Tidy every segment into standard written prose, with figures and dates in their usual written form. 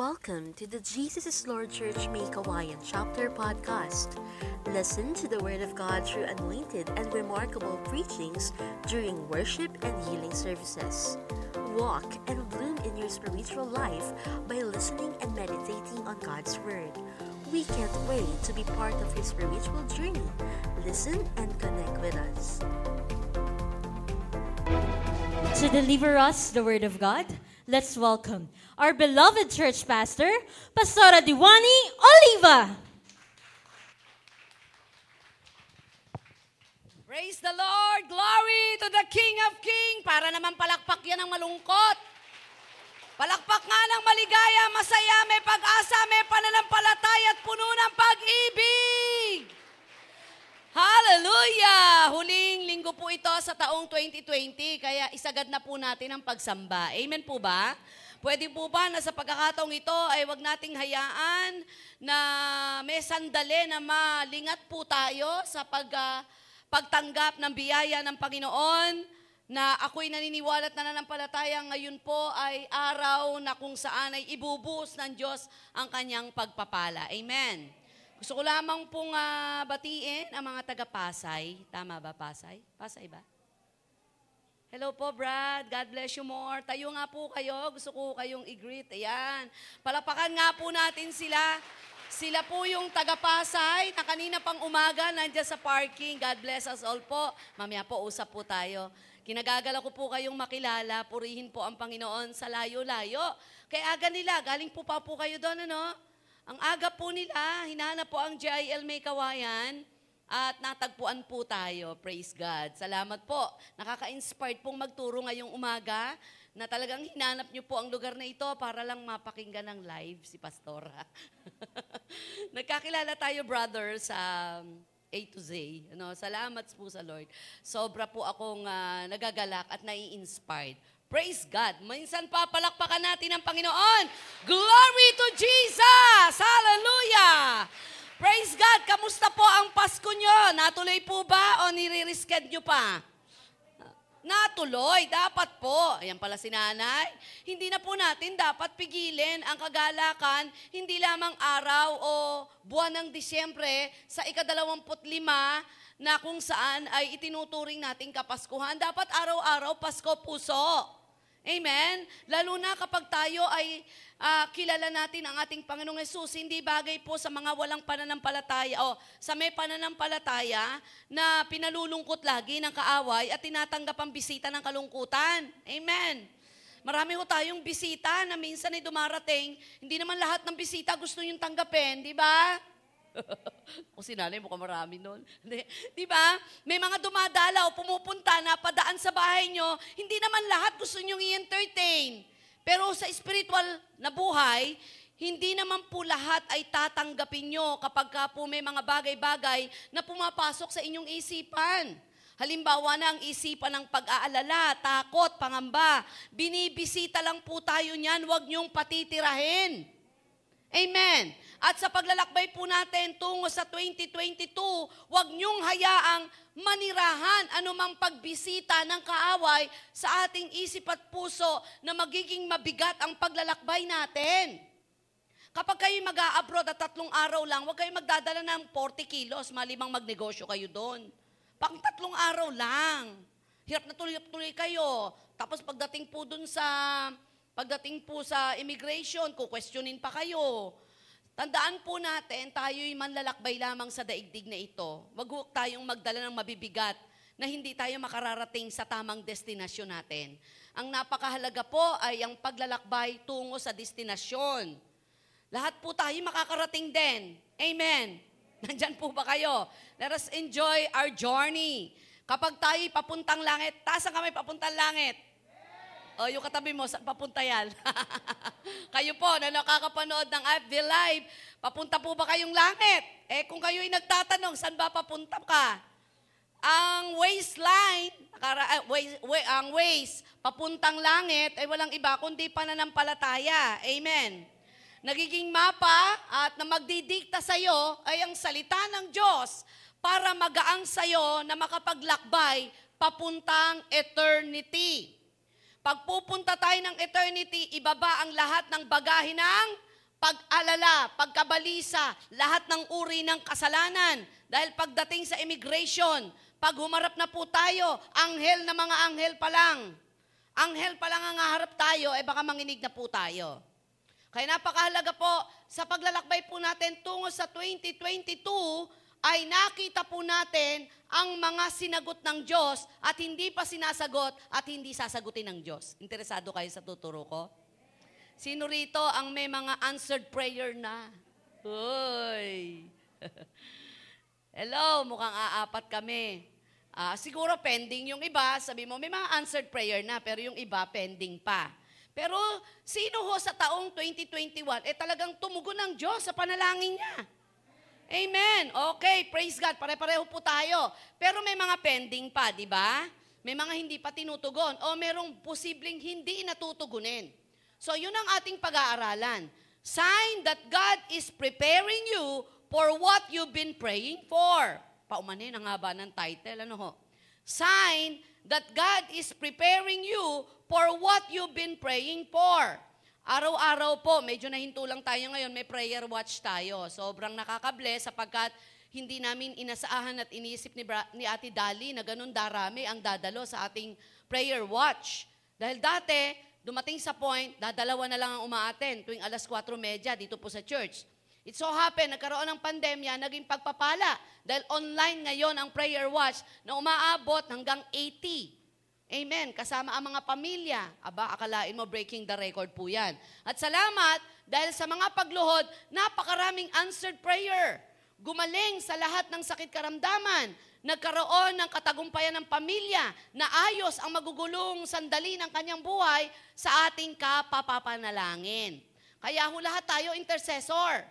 Welcome to the Jesus is Lord Church Makawayan Chapter podcast. Listen to the Word of God through anointed and remarkable preachings during worship and healing services. Walk and bloom in your spiritual life by listening and meditating on God's Word. We can't wait to be part of His spiritual journey. Listen and connect with us. To deliver us the Word of God, let's welcome our beloved church pastor, Pastora Diwani Oliva. Praise the Lord! Glory to the King of Kings! Para naman palakpak yan ang malungkot. Palakpak nga ng maligaya, masaya, may pag-asa, may pananampalataya at puno ng pag-ibig. Hallelujah! Huling linggo po ito sa taong 2020, kaya isagad na po natin ang pagsamba. Amen po ba? Pwede po ba na sa pagkakataong ito ay wag nating hayaan na may sandali na malingat po tayo sa pagtanggap ng biyaya ng Panginoon, na ako'y naniniwala at nananampalataya ngayon po ay araw na kung saan ay ibubuhos ng Diyos ang kanyang pagpapala. Amen. Gusto ko lamang pong batiin ang mga taga-Pasay. Tama ba, Pasay? Pasay ba? Hello po, Brad. God bless you more. Tayo nga po kayo. Gusto ko kayong i-greet. Ayan. Palapakan nga po natin sila. Sila po yung taga-Pasay na kanina pang umaga nandiyan sa parking. God bless us all po. Mamaya po, usap po tayo. Kinagagala ko po kayong makilala. Purihin po ang Panginoon sa layo-layo. Kaya aga nila. Galing po pa po kayo doon, ano? Ang aga po nila, hinahanap po ang JIL Makawayan at natagpuan po tayo. Praise God. Salamat po. Nakaka-inspired pong magturo ngayong umaga na talagang hinanap niyo po ang lugar na ito para lang mapakinggan ng live si Pastora. Nagkakilala tayo, brother, sa A to Z. Ano, salamat po sa Lord. Sobra po akong nagagalak at nai-inspired. Praise God. Minsan pa, palakpakan natin ang Panginoon. Glory to Jesus! Hallelujah! Praise God. Kamusta po ang Pasko nyo? Natuloy po ba o nire-risked nyo pa? Natuloy. Dapat po. Ayan pala si nanay. Hindi na po natin dapat pigilin ang kagalakan, hindi lamang araw o buwan ng Disyembre sa 25 na kung saan ay itinuturing nating kapaskuhan. Dapat araw-araw, Pasko puso. Amen? Lalo na kapag tayo ay kilala natin ang ating Panginoong Hesus, hindi bagay po sa mga walang pananampalataya o sa may pananampalataya na pinalulungkot lagi ng kaaway at tinatanggap ang bisita ng kalungkutan. Amen? Marami ho tayong bisita na minsan ay dumarating, hindi naman lahat ng bisita gusto niyong tanggapin, di ba? Kung sinanay, mukhang marami nun. Di ba? May mga dumadalaw, pumupunta na padaan sa bahay nyo, hindi naman lahat gusto nyong i-entertain. Pero sa spiritual na buhay, hindi naman po lahat ay tatanggapin nyo kapag ka po may mga bagay-bagay na pumapasok sa inyong isipan. Halimbawa na ang isipan ng pag-aalala, takot, pangamba. Binibisita lang po tayo niyan, huwag nyong patitirahin. Amen. At sa paglalakbay po natin tungo sa 2022, huwag niyong hayaang manirahan anumang pagbisita ng kaaway sa ating isip at puso na magiging mabigat ang paglalakbay natin. Kapag kayo mag-a-abroad at 3 araw lang, huwag kayo magdadala ng 40 kilos, malimang magnegosyo kayo doon. Pang 3 araw lang. Hirap na tuloy-tuloy kayo. Tapos Pagdating po sa immigration, kukwestiyonin pa kayo. Tandaan po natin, tayo'y manlalakbay lamang sa daigdig na ito. Wag huwag tayong magdala ng mabibigat na hindi tayo makararating sa tamang destinasyon natin. Ang napakahalaga po ay ang paglalakbay tungo sa destinasyon. Lahat po tayo makakarating din. Amen. Nandyan po ba kayo? Let us enjoy our journey. Kapag tayo'y papuntang langit, taas ang kamay papuntang langit. O, yung katabi mo, saan papunta yan? Kayo po, na nakakapanood ng FB Live, papunta po ba kayong langit? Eh, kung kayo'y nagtatanong, saan ba papunta ka? Ang waistline, ang waist, papuntang langit, ay walang iba, kundi pananampalataya. Amen. Nagiging mapa at na magdidikta sa'yo ay ang salita ng Diyos para magaang sa'yo na makapaglakbay papuntang eternity. Pagpupunta tayo ng eternity, ibaba ang lahat ng bagahe ng pag-alala, pagkabalisa, lahat ng uri ng kasalanan. Dahil pagdating sa immigration, pag humarap na po tayo, anghel na mga anghel pa lang. Anghel pa lang ang haharap tayo, eh baka manginig na po tayo. Kaya napakahalaga po, sa paglalakbay po natin tungo sa 2022, ay nakita po natin ang mga sinagot ng Diyos at hindi pa sinasagot at hindi sasagutin ng Diyos. Interesado kayo sa tuturo ko? Sino rito ang may mga answered prayer na? Uy! Hello, mukhang aapat kami. Siguro pending yung iba, sabi mo, may mga answered prayer na, pero yung iba pending pa. Pero sino ho sa taong 2021, eh talagang tumugon ng Diyos sa panalangin niya? Amen. Okay, praise God. Pare-pareho po tayo. Pero may mga pending pa, di ba? May mga hindi pa tinutugon o merong posibleng hindi natutugunin. So, yun ang ating pag-aaralan. Sign that God is preparing you for what you've been praying for. Paumanin ang haba ng title. Ano ho? Sign that God is preparing you for what you've been praying for. Araw-araw po, medyo nahinto lang tayo ngayon, may prayer watch tayo. Sobrang nakakabless sapagkat hindi namin inaasahan at iniisip ni Ati Dali na ganun darami ang dadalo sa ating prayer watch. Dahil dati, dumating sa point, dadalawa na lang ang umaaten tuwing alas 4:30 dito po sa church. It so happened, nagkaroon ng pandemya, naging pagpapala. Dahil online ngayon ang prayer watch na umaabot hanggang 80. Amen. Kasama ang mga pamilya. Aba, akalain mo, breaking the record po yan. At salamat dahil sa mga pagluhod, napakaraming answered prayer. Gumaling sa lahat ng sakit karamdaman. Nagkaroon ng katagumpayan ng pamilya na ayos ang magugulong sandali ng kanyang buhay sa ating kapapapanalangin. Kaya ho lahat tayo intercessor.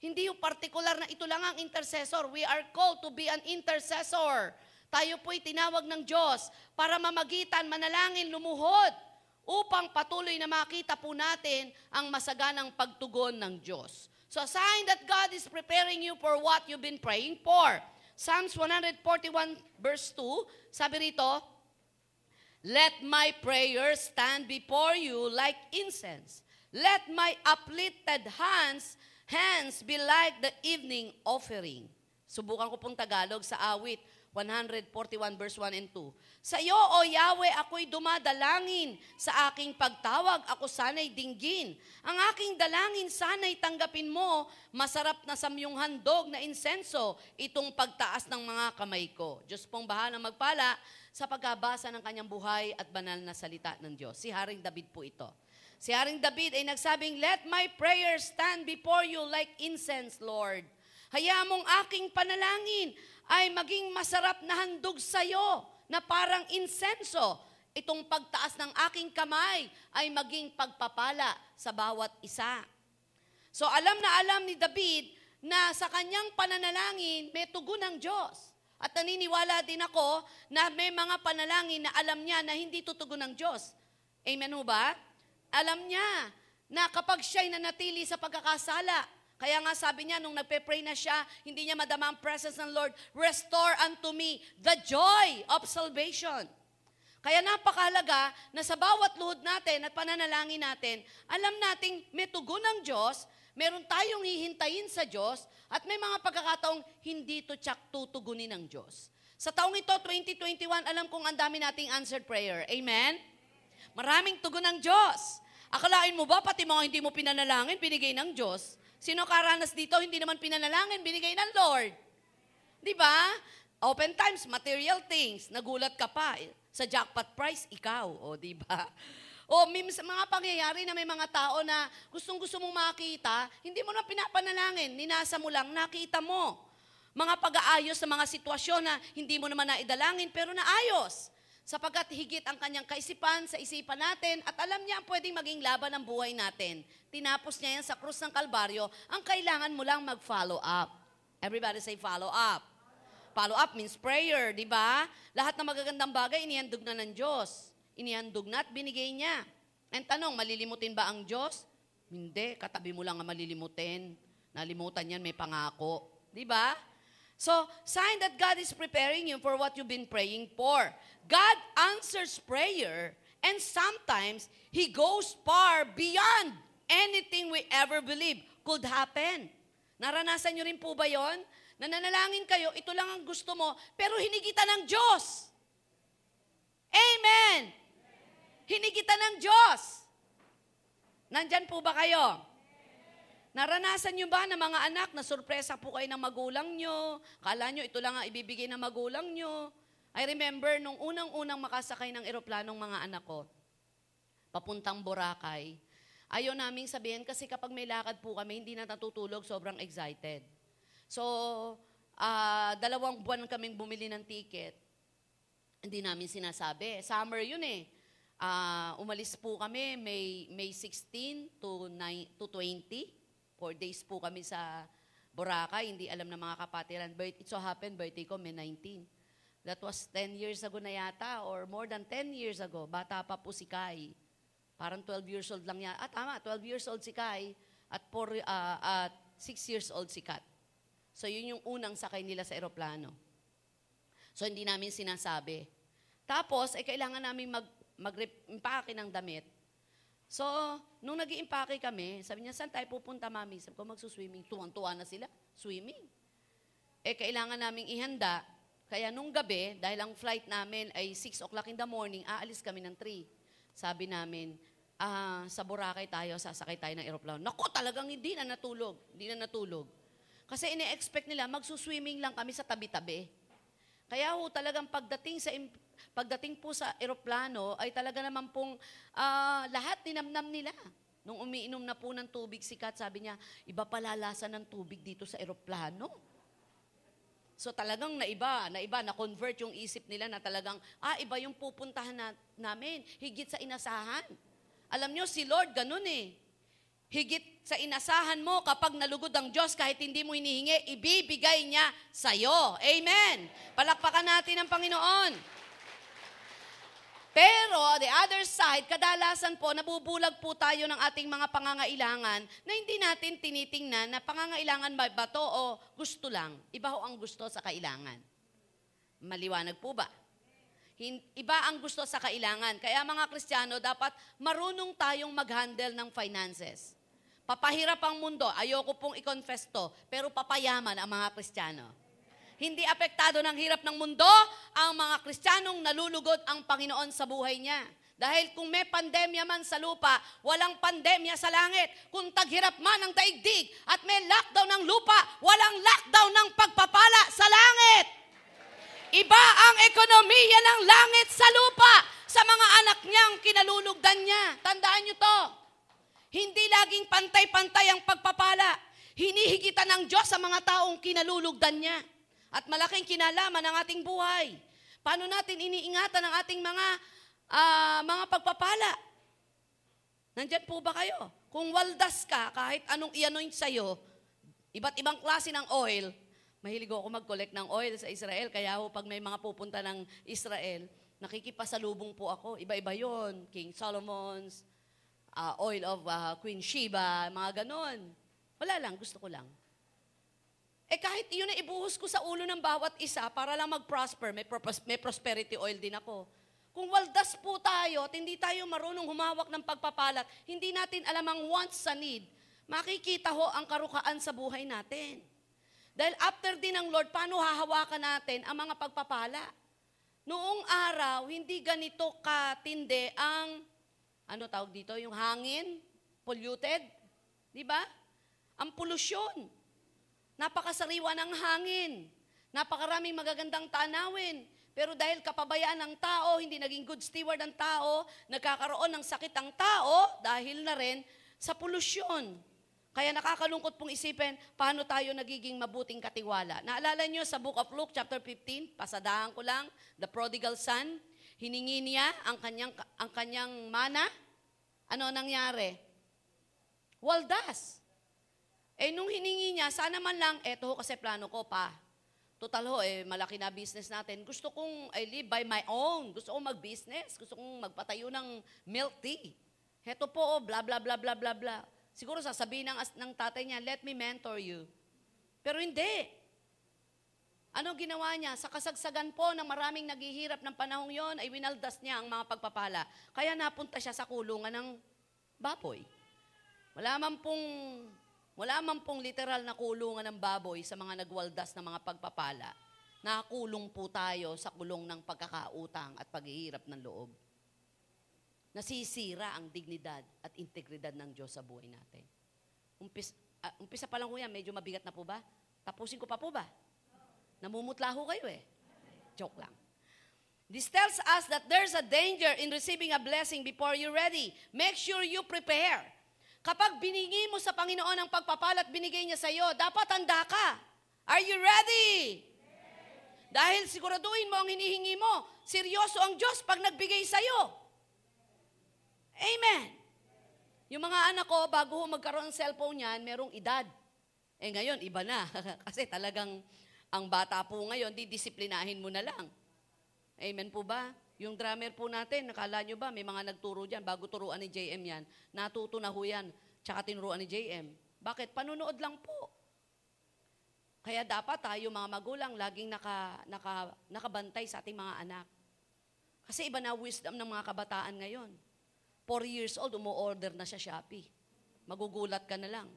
Hindi yung particular na ito lang ang intercessor. We are called to be an intercessor. Tayo po'y tinawag ng Diyos para mamagitan, manalangin, lumuhod upang patuloy na makita po natin ang masaganang pagtugon ng Diyos. So, a sign that God is preparing you for what you've been praying for. Psalms 141 verse 2, sabi rito, "Let my prayer stand before you like incense. Let my uplifted hands be like the evening offering." Subukan ko pong Tagalog sa awit 141 verse 1 and 2. Sa iyo, O Yahweh, ako'y dumadalangin. Sa aking pagtawag, ako sana'y dinggin. Ang aking dalangin sana'y tanggapin mo. Masarap na samyong handog na insenso, itong pagtaas ng mga kamay ko. Diyos pong bahala magpala sa pagbabasa ng kanyang buhay at banal na salita ng Diyos. Si Haring David po ito. Si Haring David ay nagsabing, "Let my prayers stand before you like incense, Lord. Hayaan mong aking panalangin ay maging masarap na handog sa iyo na parang insenso. Itong pagtaas ng aking kamay ay maging pagpapala sa bawat isa." So alam na alam ni David na sa kanyang pananalangin may tugon ng Diyos. At naniniwala din ako na may mga panalangin na alam niya na hindi tutugon ng Diyos. Amen ho ba? Alam niya na kapag siya'y nanatili sa pagkakasala, kaya nga sabi niya, nung nagpe-pray na siya, hindi niya madama ang presence ng Lord, "Restore unto me the joy of salvation." Kaya napakahalaga na sa bawat luhod natin at pananalangin natin, alam nating may tugon ng Diyos, meron tayong hihintayin sa Diyos, at may mga pagkakataong hindi to tsak tutugunin ng Diyos. Sa taong ito, 2021, alam kong ang dami nating answered prayer. Amen? Maraming tugon ng Diyos. Akalain mo ba, pati mga hindi mo pinanalangin, binigay ng Diyos? Sino karanas dito, hindi naman pinanalangin, binigay ng Lord. Di ba? Open times, material things, nagulat ka pa. Sa jackpot price, ikaw. O, di ba? O, mga pangyayari na may mga tao na gustong-gusto mong makita, hindi mo na pinapanalangin, ninasa mo lang, nakita mo. Mga pag-aayos sa mga sitwasyon na hindi mo naman naidalangin, pero naayos. Sapagkat higit ang kanyang kaisipan sa isipan natin at alam niya ang pwedeng maging laban ng buhay natin. Tinapos niya yan sa krus ng Kalbaryo. Ang kailangan mo lang mag-follow up. Everybody say follow up. Follow up means prayer, di ba? Lahat ng magagandang bagay, inihandog na ng Diyos. Inihandog na at binigay niya. Ang tanong, malilimutin ba ang Diyos? Hindi, katabi mo lang ang malilimutin. Nalimutan yan, may pangako. Di ba? So, sign that God is preparing you for what you've been praying for. God answers prayer and sometimes He goes far beyond Anything we ever believe could happen. Naranasan nyo rin po ba yun? Nananalangin kayo, ito lang ang gusto mo, pero hinigitan ng Diyos. Amen! Hinigitan ng Diyos. Nandyan po ba kayo? Naranasan nyo ba na mga anak, na surpresa po kayo ng magulang nyo? Kala nyo, ito lang ang ibibigay ng magulang nyo. I remember, nung unang-unang makasakay ng eroplanong mga anak ko, papuntang Boracay, ayaw naming sabihin kasi kapag may lakad po kami, hindi na natutulog, sobrang excited. So, 2 buwan kaming bumili ng ticket. Hindi namin sinasabi. Summer yun eh. Umalis po kami May 16 to 20. 4 days po kami sa Boracay. Hindi alam ng mga kapatiran. It so happened, birthday ko, May 19. That was 10 years ago na yata or more than 10 years ago. Bata pa po si Kai. Parang 12 years old lang yata. Ah, tama, 12 years old si Kai at 6 years old si Kat. So, yun yung unang sakay nila sa eroplano. So, hindi namin sinasabi. Tapos, kailangan namin mag-impake ng damit. So, nung nag-iimpake kami, sabi niya, saan tayo pupunta, mami? Sabi ko, magsuswimming. Tuwang-tuwa na sila, swimming. Kailangan namin ihanda. Kaya nung gabi, dahil ang flight namin ay 6 o'clock in the morning, aalis kami ng 3. Sabi namin, sa Boracay tayo, sasakay tayo ng eroplano. Naku, talagang hindi na natulog. Hindi na natulog. Kasi ine-expect nila, magsuswimming lang kami sa tabi-tabi. Kaya ho, talagang pagdating po sa eroplano, ay talaga naman pong lahat ninamnam nila. Nung umiinom na po ng tubig si Kat, sabi niya, iba pala lasa ng tubig dito sa eroplano. So talagang naiba, na-convert yung isip nila na talagang, iba yung pupuntahan namin, higit sa inasahan. Alam nyo, si Lord ganun eh. Higit sa inasahan mo, kapag nalugod ang Diyos, kahit hindi mo hinihingi, ibibigay niya sa'yo. Amen! Palakpakan natin ang Panginoon. Pero, the other side, kadalasan po, nabubulag po tayo ng ating mga pangangailangan na hindi natin tinitingnan na pangangailangan ba to o gusto lang. Iba ho ang gusto sa kailangan. Maliwanag po ba? Iba ang gusto sa kailangan. Kaya mga Kristiyano, dapat marunong tayong mag-handle ng finances. Papahirap ang mundo, ayoko pong i-confess to, pero papayaman ang mga Kristiyano. Hindi apektado ng hirap ng mundo ang mga Kristiyanong nalulugod ang Panginoon sa buhay niya. Dahil kung may pandemya man sa lupa, walang pandemya sa langit. Kung taghirap man ang daigdig at may lockdown ng lupa, walang lockdown ng pagpapala sa langit. Iba ang ekonomiya ng langit sa lupa sa mga anak niyang kinalulugdan niya. Tandaan niyo to. Hindi laging pantay-pantay ang pagpapala. Hinihigitan ng Diyos sa mga taong kinalulugdan niya. At malaking kinalaman ang ating buhay. Paano natin iniingatan ang ating mga pagpapala? Nandyan po ba kayo? Kung waldas ka, kahit anong i-anoint sa'yo, iba't ibang klase ng oil. Mahilig ako mag-collect ng oil sa Israel. Kaya ho, pag may mga pupunta ng Israel, nakikipasalubong po ako. Iba-iba yon, King Solomon's, oil of Queen Sheba, mga ganon. Wala lang, gusto ko lang. Kahit yun na ibuhos ko sa ulo ng bawat isa para lang mag-prosper, may prosperity oil din ako. Kung waldas po tayo at hindi tayo marunong humawak ng pagpapalat, hindi natin alam ang wants sa need, makikita ho ang karukaan sa buhay natin. Dahil after din ng Lord, paano hahawakan natin ang mga pagpapala? Noong araw, hindi ganito katindi ang yung hangin, polluted, di ba? Ang polusyon. Napakasariwa ng hangin. Napakaraming magagandang tanawin. Pero dahil kapabayaan ng tao, hindi naging good steward ang tao, nagkakaroon ng sakit ang tao dahil na rin sa polusyon. Kaya nakakalungkot pong isipin, paano tayo nagiging mabuting katiwala? Naalala nyo sa Book of Luke, chapter 15, pasadahan ko lang, the Prodigal Son, hiningi niya ang kanyang mana. Ano nangyari? Waldas. Nung hiningi niya, sana man lang, eto ho kasi plano ko pa. Total ho, malaki na business natin. Gusto kong I live by my own. Gusto kong mag-business. Gusto kong magpatayo ng milk tea. Heto po, bla bla bla bla bla bla. Siguro sasabihin ng tatay niya, let me mentor you. Pero hindi. Ano ginawa niya? Sa kasagsagan po ng maraming naghihirap ng panahong yon, ay winaldas niya ang mga pagpapala. Kaya napunta siya sa kulungan ng baboy. Wala man pong literal na kulungan ng baboy sa mga nagwaldas ng mga pagpapala, nakakulong po tayo sa kulong ng pagkakautang at paghihirap ng loob. Nasisira ang dignidad at integridad ng Diyos sa buhay natin. Umpisa pa lang ko yan, medyo mabigat na po ba? Tapusin ko pa po ba? Namumutla ho kayo eh. Joke lang. This tells us that there's a danger in receiving a blessing before you're ready. Make sure you prepare. Kapag biningi mo sa Panginoon ang pagpapalat, binigay niya sa iyo, dapat handa ka. Are you ready? Yes. Dahil siguraduhin mo ang hinihingi mo. Seryoso ang Diyos pag nagbigay sa iyo. Amen. Yung mga anak ko, bago magkaroon ng cellphone niyan, merong edad. Eh ngayon, iba na. Kasi talagang ang bata po ngayon, didisiplinahin mo na lang. Amen po ba? Yung drummer po natin, nakala nyo ba, may mga nagturo dyan, bago turuan ni JM yan, natuto na ho yan, tsaka tinuruan ni JM. Bakit? Panunood lang po. Kaya dapat tayo mga magulang, laging nakabantay sa ating mga anak. Kasi iba na wisdom ng mga kabataan ngayon. 4 years old, umu-order na siya Shopee. Magugulat ka na lang.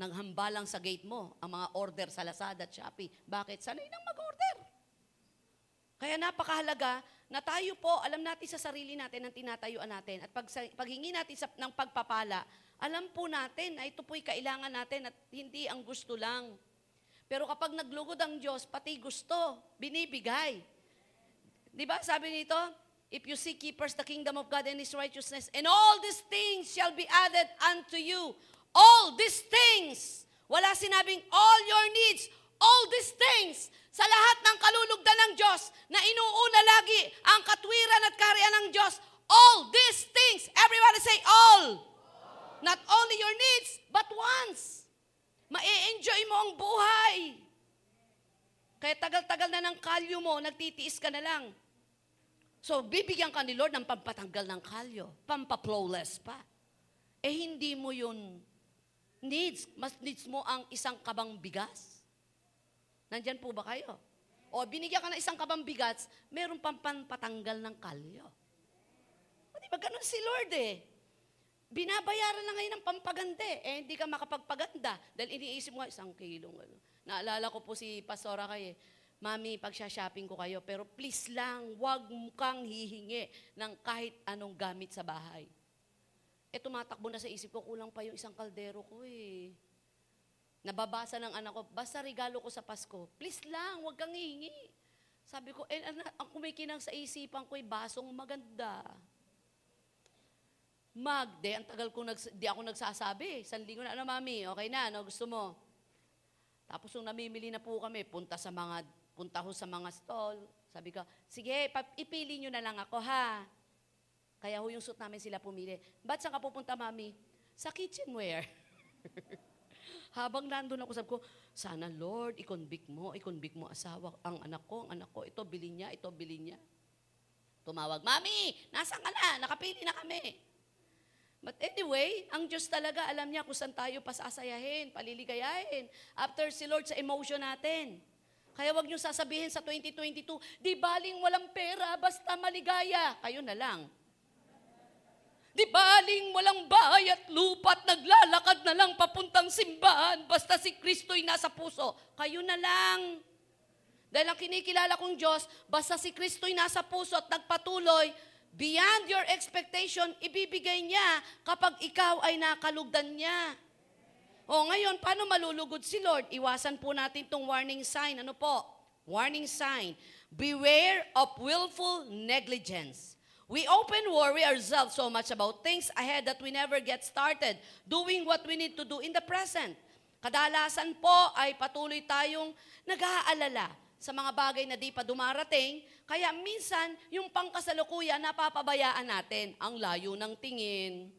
Nanghambalang sa gate mo ang mga order sa Lazada at Shopee. Bakit? Sanay nang mag-order. Kaya napakahalaga na tayo po, alam natin sa sarili natin ang tinatayuan natin. At paghingi natin ng pagpapala, alam po natin na ito po'y kailangan natin at hindi ang gusto lang. Pero kapag naglugod ang Diyos, pati gusto, binibigay. Di ba sabi nito? If you seek ye first the kingdom of God and His righteousness, and all these things shall be added unto you. All these things. Wala sinabing all your needs. All these things. Sa lahat ng kalulugdan ng Diyos na inuuna lagi ang katwiran at kaharian ng Diyos. All these things. Everybody say all. Not only your needs, but wants. Mai-enjoy mo ang buhay. Kaya tagal-tagal na ng kalyo mo, nagtitiis ka na lang. So, bibigyan ka ni Lord ng pampatanggal ng kalyo, pampaplowless pa. Eh, hindi mo yun needs. Mas needs mo ang isang kabang bigas. Nandyan po ba kayo? O, binigyan ka ng isang kabang bigas, meron pampatanggal ng kalyo. O, diba ganun si Lord eh? Binabayaran na ngayon ng pampaganda eh. Hindi ka makapagpaganda. Dahil iniisip mo, 1 kilo. Naalala ko po si Pastora kayo eh. Mami, pagsha-shopping ko kayo, pero please lang, huwag kang hihingi ng kahit anong gamit sa bahay. Eh, tumatakbo na sa isip ko, kulang pa yung isang kaldero ko eh. Nababasa ng anak ko, basta regalo ko sa Pasko, please lang, huwag kang hihingi. Sabi ko, ang kumikinang sa isipan ko ay basong maganda. Ang tagal ko, di ako nagsasabi. 1 linggo na, mami, okay na, ano gusto mo? Tapos nung namimili na po kami, punta ho sa mga stall. Sabi ko, sige, ipili nyo na lang ako, ha? Kaya ho yung suit namin sila pumili. Ba't saan ka pupunta, mami? Sa kitchenware. Habang nandun ako, sabi ko, sana Lord, i-convict mo asawa, ang anak ko, ito bilin niya. Tumawag, mami, nasaan ka na? Nakapili na kami. But anyway, ang Diyos talaga, alam niya kung saan tayo pasasayahin, paliligayahin. After si Lord sa emotion natin. Kaya wag niyo sasabihin sa 2022, di baling walang pera, basta maligaya. Kayo na lang. Di baling walang bahay at lupa't naglalakad na lang papuntang simbahan, basta si Kristo'y nasa puso. Kayo na lang. Dahil ang kinikilala kong Diyos, basta si Kristo'y nasa puso at nagpatuloy, beyond your expectation, ibibigay niya kapag ikaw ay nakalugdan niya. O ngayon, paano malulugod si Lord? Iwasan po natin itong warning sign. Ano po? Warning sign. Beware of willful negligence. We often worry ourselves so much about things ahead that we never get started doing what we need to do in the present. Kadalasan po ay patuloy tayong nag-aalala sa mga bagay na di pa dumarating, kaya minsan yung pangkasalukuyan napapabayaan natin ang layo ng tingin.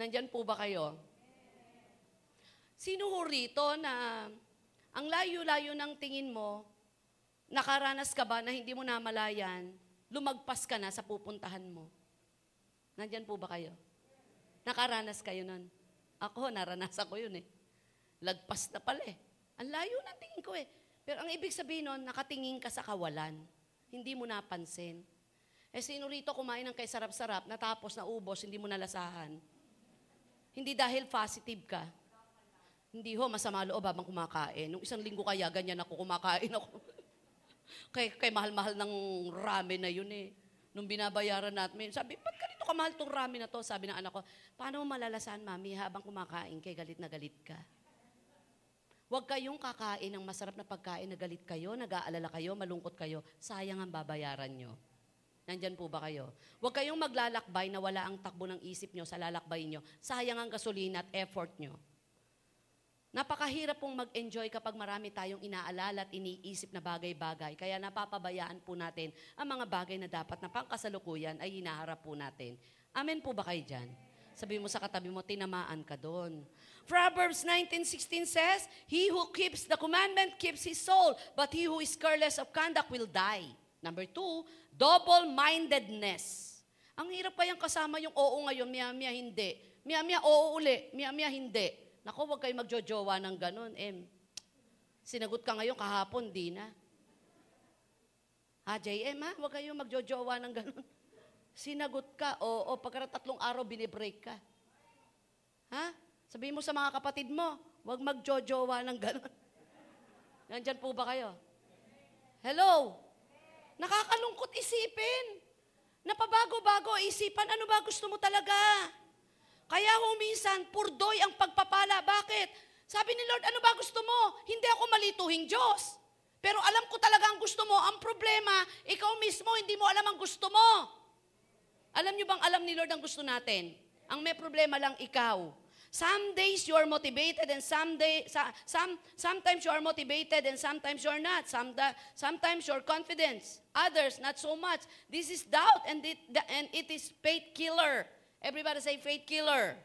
Nandyan po ba kayo? Sino ho rito na ang layo-layo ng tingin mo, nakaranas ka ba na hindi mo namalayan, lumagpas ka na sa pupuntahan mo? Nandyan po ba kayo? Nakaranas kayo nun? Ako, naranasan ko yun eh. Lagpas na pala eh. Ang layo ng tingin ko eh. Pero ang ibig sabihin nun, nakatingin ka sa kawalan. Hindi mo napansin. Eh sino rito kumain ng kay sarap-sarap, natapos, naubos, hindi mo nalasahan? Hindi dahil positive ka. Hindi ho, masama loob habang kumakain. Nung isang linggo kaya, ganyan ako, kumakain ako. kay mahal-mahal ng ramen na yun eh. Nung binabayaran natin, sabi, ba't ganito kamahal tong ramen na to? Sabi ng anak ko, paano mo malalasan, mami, habang kumakain kay galit na galit ka? Huwag kayong kakain ng masarap na pagkain na galit kayo, nag-aalala kayo, malungkot kayo. Sayang ang babayaran nyo. Nandyan po ba kayo? Huwag kayong maglalakbay na wala ang takbo ng isip nyo sa lalakbay nyo. Sayang ang gasolina at effort nyo. Napakahirap pong mag-enjoy kapag marami tayong inaalala at iniisip na bagay-bagay. Kaya napapabayaan po natin ang mga bagay na dapat na pangkasalukuyan ay hinaharap po natin. Amen po ba kayo dyan? Sabi mo sa katabi mo, tinamaan ka doon. Proverbs 19.16 says, "He who keeps the commandment keeps his soul, but he who is careless of conduct will die." Number 2, double-mindedness. Ang hirap kayang kasama yung oo ngayon, miya-miya hindi. Miya-miya oo uli, miya-miya hindi. Naku, huwag kayo magjojowa ng ganun, Sinagot ka ngayon, kahapon, di na. Ha, JM, ha? Huwag kayo magjojowa ng ganun. Sinagot ka, oo, pagkaratatlong araw, binibreak ka. Ha? Sabihin mo sa mga kapatid mo, huwag magjojowa ng ganun. Nandyan po ba kayo? Hello? Nakakalungkot isipin. Napabago-bago isipan, ano ba gusto mo talaga? Kaya huminsan, purdoy ang pagpapala. Bakit? Sabi ni Lord, ano ba gusto mo? Hindi ako malituhing Diyos. Pero alam ko talaga ang gusto mo. Ang problema, ikaw mismo, hindi mo alam ang gusto mo. Alam niyo bang alam ni Lord ang gusto natin? Ang may problema lang ikaw. Some days you are motivated and sometimes you are motivated and sometimes you are not. Sometimes you are confident. Others, not so much. This is doubt and it is faith killer. Everybody say, faith killer.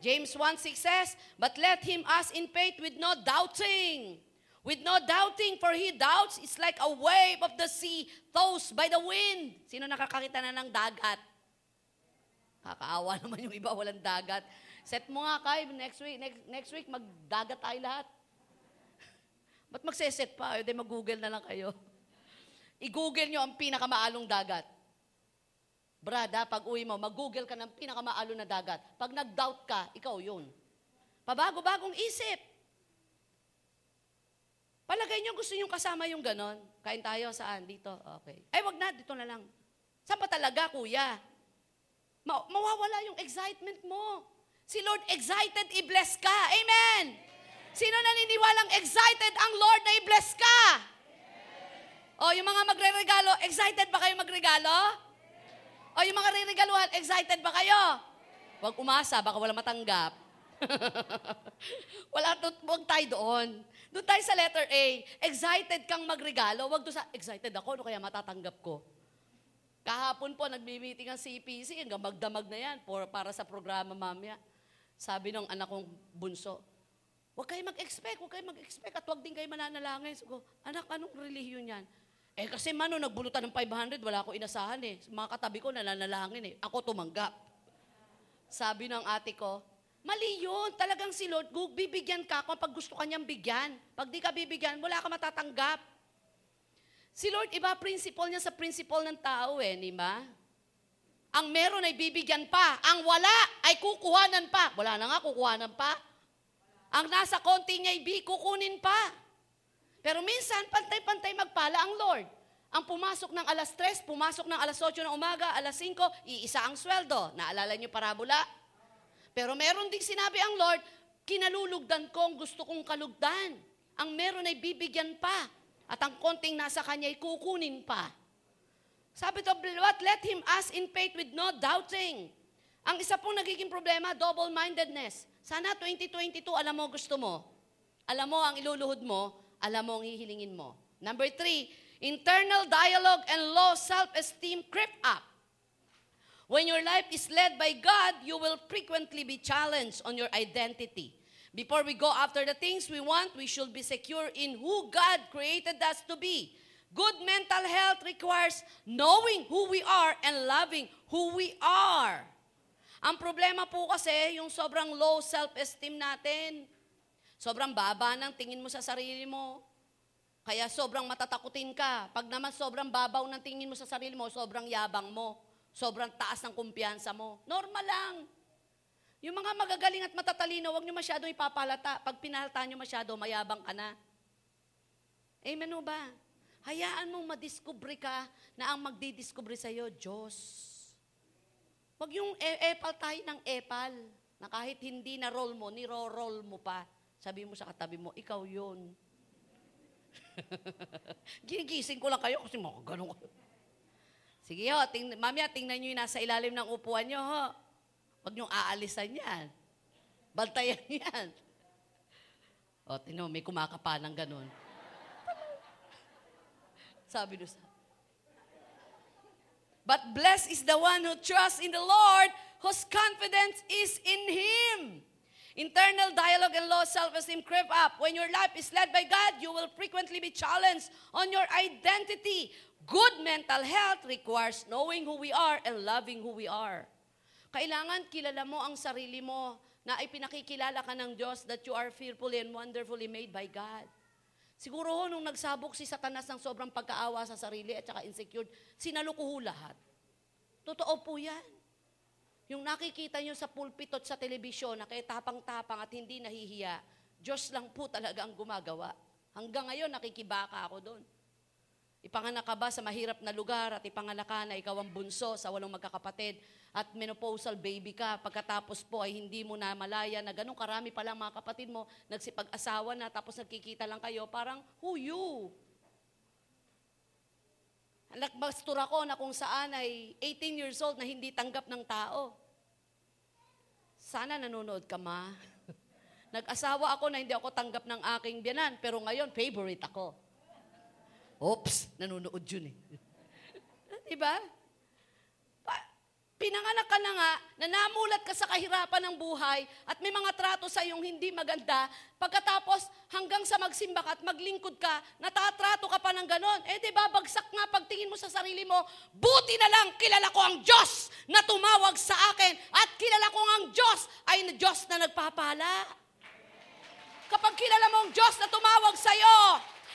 James 1:6 says, "But let him ask in faith with no doubting. With no doubting, for he doubts, it's like a wave of the sea tossed by the wind." Sino nakakakita na ng dagat? Kakaawa naman yung iba, walang dagat. Set mo nga, Kai, next week magdagat tayo lahat. Ba't magseset pa? O, di mag-google na lang kayo. I-google nyo ang pinakamaalong dagat. Brad, pag uwi mo, mag-google ka ng pinakamaalo na dagat. Pag nag-doubt ka, ikaw yun. Pabago-bagong isip. Palagay nyo, gusto nyo kasama yung ganon. Kain tayo, saan? Dito? Okay. Ay, wag na, dito na lang. Saan pa talaga, kuya? Mawawala yung excitement mo. Si Lord, excited, i-bless ka. Amen! Sino naniniwalang excited ang Lord na i-bless ka? O, yung mga magre-regalo, excited ba kayo magregalo? O, yung mga re-regaluhan, excited ba kayo? Huwag umasa, baka walang matanggap. Huwag tayo doon. Doon tayo sa letter A. Excited kang magregalo. Huwag doon sa, excited ako, ano kaya matatanggap ko? Kahapon po, nagmi-meeting ang CPC, hanggang magdamag na yan para sa programa mamaya. Sabi ng anak kong bunso, huwag kayo mag-expect, at huwag din kayo mananalangin. So, anak, anong relihiyon yan? Kasi mano, nagbulutan ng 500, wala akong inasahan eh. Mga katabi ko, nananalangin eh. Ako tumanggap. Sabi ng ate ko, mali yun, talagang si Lord, bibigyan ka kung pag gusto ka niyang bigyan. Pag di ka bibigyan, wala ka matatanggap. Si Lord, iba principle niya sa principle ng tao eh, di ba? Ang meron ay bibigyan pa, ang wala ay kukuhanan pa. Wala na nga, kukuhanan pa. Ang nasa konti niya ay kukunin pa. Pero minsan, pantay-pantay magpala ang Lord. Ang pumasok ng alas 3, pumasok ng alas 8 ng umaga, alas 5, iisa ang sweldo. Naalala niyo parabola? Pero meron ding sinabi ang Lord, kinalulugdan ko ang gusto kong kalugdan. Ang meron ay bibigyan pa. At ang konting nasa kanya ay kukunin pa. Sabi to, let him ask in faith with no doubting. Ang isa pong nagiging problema, double-mindedness. Sana 2022, alam mo gusto mo. Alam mo ang iluluhod mo. Alam mo ang hihilingin mo. Number 3, internal dialogue and low self-esteem creep up. When your life is led by God, you will frequently be challenged on your identity. Before we go after the things we want, we should be secure in who God created us to be. Good mental health requires knowing who we are and loving who we are. Ang problema po kasi, yung sobrang low self-esteem natin, sobrang baba ng tingin mo sa sarili mo. Kaya sobrang matatakutin ka. Pag naman sobrang babaw ng tingin mo sa sarili mo, sobrang yabang mo. Sobrang taas ng kumpiyansa mo. Normal lang. Yung mga magagaling at matatalino, huwag nyo masyado ipapalata. Pag pinalata nyo masyado, mayabang ka na. Amen o ba? Hayaan mong madiskubre ka na ang magdidiskubre sa'yo, Diyos. Huwag yung epal tayo ng epal, na kahit hindi na roll mo, niro-roll mo pa. Sabi mo sa katabi mo, ikaw yun. Ginigising ko lang kayo kasi mga ganun. Sige ho, mamaya tingnan nyo yung nasa ilalim ng upuan nyo ho. Huwag nyo aalisan yan. Bantayan yan. O, tingnan mo, may kumakapa ng ganun. Sabi nyo sa... But blessed is the one who trusts in the Lord, whose confidence is in Him. Internal dialogue and low self-esteem creep up. When your life is led by God, you will frequently be challenged on your identity. Good mental health requires knowing who we are and loving who we are. Kailangan kilala mo ang sarili mo na ipinakikilala ka ng Diyos that you are fearfully and wonderfully made by God. Siguro ho, nung nagsabok si Satanas ng sobrang pagkaawa sa sarili at saka insecure, sinaloko ho lahat. Totoo po yan. Yung nakikita nyo sa pulpito at sa telebisyon na kaya tapang-tapang at hindi nahihiya, Diyos lang po talaga ang gumagawa. Hanggang ngayon, nakikibaka ako doon. Ipanganak ka ba sa mahirap na lugar at ipanganak ka na ikaw ang bunso sa walong magkakapatid at menopausal baby ka, pagkatapos po ay hindi mo na malaya na ganun karami pa lang mga kapatid mo, nagsipag-asawa na tapos nagkikita lang kayo, parang huyu. Nakbastura ko na kung saan ay 18 years old na hindi tanggap ng tao. Sana nanonood ka, ma. Nag-asawa ako na hindi ako tanggap ng aking biyanan, pero ngayon, favorite ako. Oops, nanonood yun eh. Diba? Pinanganak ka na nga, nanamulat ka sa kahirapan ng buhay at may mga trato sa iyong hindi maganda, pagkatapos hanggang sa magsimba ka at maglingkod ka, natatrato ka pa ng ganon. Eh diba, bagsak nga pagtingin mo sa sarili mo, buti na lang kilala ko ang Diyos na tumawag sa akin at kilala ko ang Diyos ay Diyos na nagpapala. Kapag kilala mo ang Diyos na tumawag sa iyo,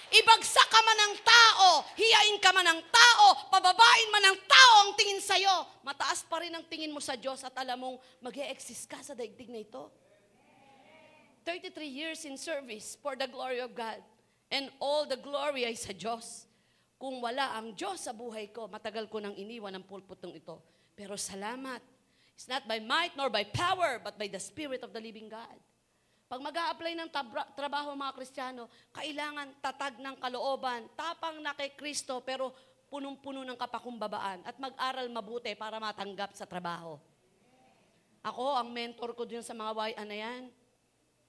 ibagsak ka man ng tao, hiyain ka man ng tao, pababain man ng tao ang tingin sa'yo, mataas pa rin ang tingin mo sa Diyos at alam mong mag-e-exist ka sa daigdig na ito. 33 years in service for the glory of God and all the glory ay sa Diyos. Kung wala ang Diyos sa buhay ko, matagal ko nang iniwan ang pulputong ito. Pero salamat. It's not by might nor by power but by the Spirit of the living God. Pag mag-a-apply ng trabaho mga Kristiyano, kailangan tatag ng kalooban, tapang na kay Kristo pero punong-puno ng kapakumbabaan at mag-aral mabuti para matanggap sa trabaho. Ako, ang mentor ko dyan sa mga YA na yan,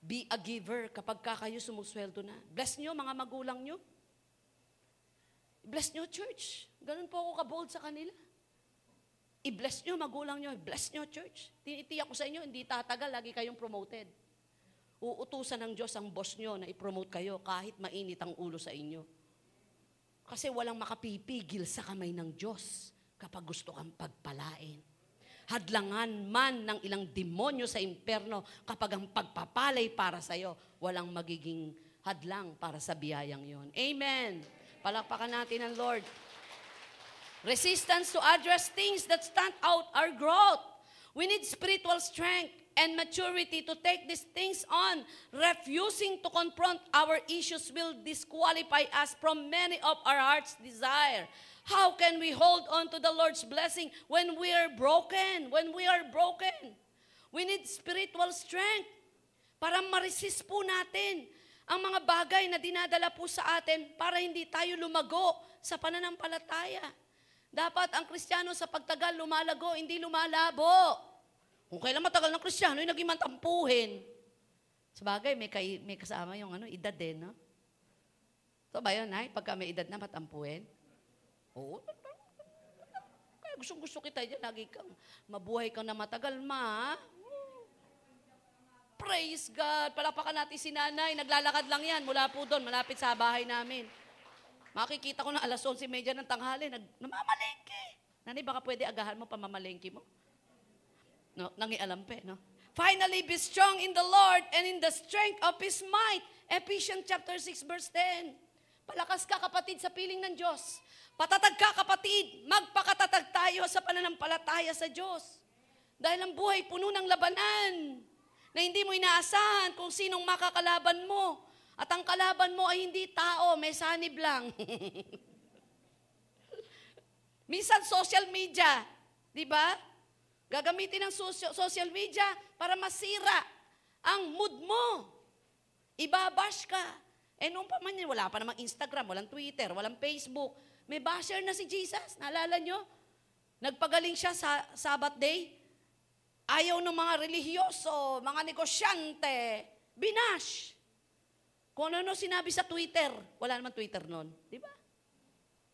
be a giver kapag ka kayo sumusweldo na. Bless nyo mga magulang nyo. Bless nyo church. Ganun po ako ka-bold sa kanila. I-bless nyo magulang nyo, bless nyo church. Tinitiyak ko sa inyo, hindi tatagal, lagi kayong promoted. Uutusan ng Diyos ang boss nyo na i-promote kayo kahit mainit ang ulo sa inyo. Kasi walang makapipigil sa kamay ng Diyos kapag gusto kang pagpalain. Hadlangan man ng ilang demonyo sa imperno kapag ang pagpapalay para sa'yo, walang magiging hadlang para sa biyayang yon. Amen! Palakpakan natin ang Lord. Resistance to address things that stand out are growth. We need spiritual strength and maturity to take these things on. Refusing to confront our issues will disqualify us from many of our heart's desire. How can we hold on to the Lord's blessing when we are broken? When we are broken, we need spiritual strength para ma-resist po natin ang mga bagay na dinadala po sa atin para hindi tayo lumago sa pananampalataya. Dapat ang Kristiyano sa pagtagal lumalago, hindi lumalabo. Kung kailan matagal ng Kristiyano, yung naging matampuhin. Sabagay, may kasama yung edad din, no? So ba yun, ay? Pagka may edad na, matampuhin? Oo. Kaya gusto kita dyan, lagi kang mabuhay kang na matagal, ma. Praise God. Palapakan natin si nanay. Naglalakad lang yan mula po doon, malapit sa bahay namin. Makikita ko na alas 11:30 ng tanghali, namamalengke. Nanay, baka pwede agahan mo, pamamalengke mo. No, nangialam pa, no? Finally, be strong in the Lord and in the strength of His might. Ephesians chapter 6, verse 10. Palakas ka, kapatid, sa piling ng Diyos. Patatag ka, kapatid. Magpakatatag tayo sa pananampalataya sa Diyos. Dahil ang buhay puno ng labanan na hindi mo inaasahan kung sinong makakalaban mo. At ang kalaban mo ay hindi tao, may sanib lang. Minsan social media, di ba? Gagamitin ang social media para masira ang mood mo. Ibabash ka. Eh noong pa man yun, wala pa namang Instagram, walang Twitter, walang Facebook. May basher na si Jesus, naalala nyo? Nagpagaling siya sa Sabbath day. Ayaw ng mga relihiyoso, mga negosyante, binash. Kung ano sinabi sa Twitter, wala naman Twitter noon, di ba?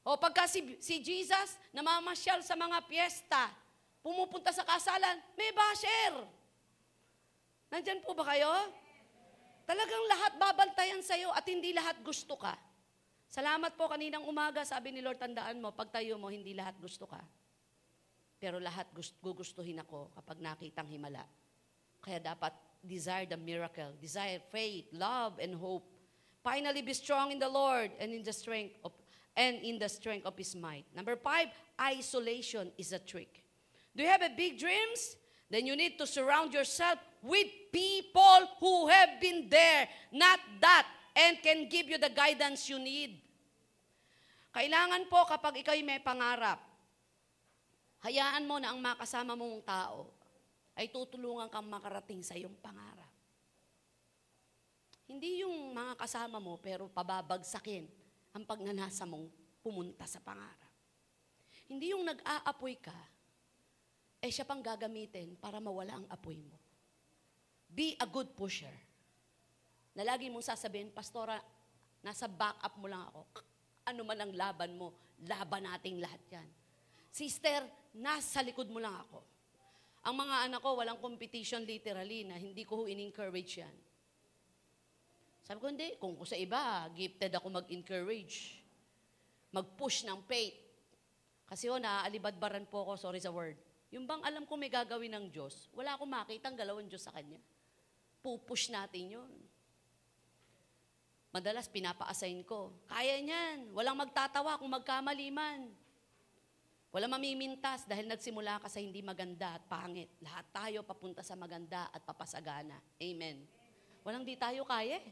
O pagka si Jesus namamasyal sa mga piyesta, pumupunta sa kasalan, may basher. Nandyan po ba kayo? Talagang lahat babantayan sa'yo at hindi lahat gusto ka. Salamat po kaninang umaga, sabi ni Lord, tandaan mo, pag tayo mo, hindi lahat gusto ka. Pero lahat gugustuhin ako kapag nakitang himala. Kaya dapat desire the miracle, desire faith, love, and hope. Finally, be strong in the Lord and in the strength of His might. Number 5, isolation is a trick. Do you have a big dreams? Then you need to surround yourself with people who have been there, not that, and can give you the guidance you need. Kailangan po kapag ikaw may pangarap, hayaan mo na ang makasama mong tao ay tutulungan kang makarating sa iyong pangarap. Hindi yung mga kasama mo pero pababagsakin ang pagnanasa mong pumunta sa pangarap. Hindi yung nag-aapoy ka, eh siya pang gagamitin para mawala ang apoy mo. Be a good pusher. Na lagi mong sasabihin, Pastora, nasa backup mo lang ako. Ano man ang laban mo, laban nating lahat yan. Sister, nasa likod mo lang ako. Ang mga anak ko, walang competition literally na hindi ko in-encourage yan. Sabi ko, hindi. Kung sa iba, gifted ako mag-encourage. Mag-push ng faith. Kasi ho, naaalibadbaran po ako, sorry sa word. Yung bang alam ko may gagawin ng Diyos, wala akong makita ang galawan Diyos sa Kanya. Pupush natin yun. Madalas, pinapa-assign ko. Kaya niyan. Walang magtatawa kung magkamali man. Walang mamimintas dahil nagsimula ka sa hindi maganda at pangit. Lahat tayo papunta sa maganda at papasagana. Amen. Walang di tayo kaya eh.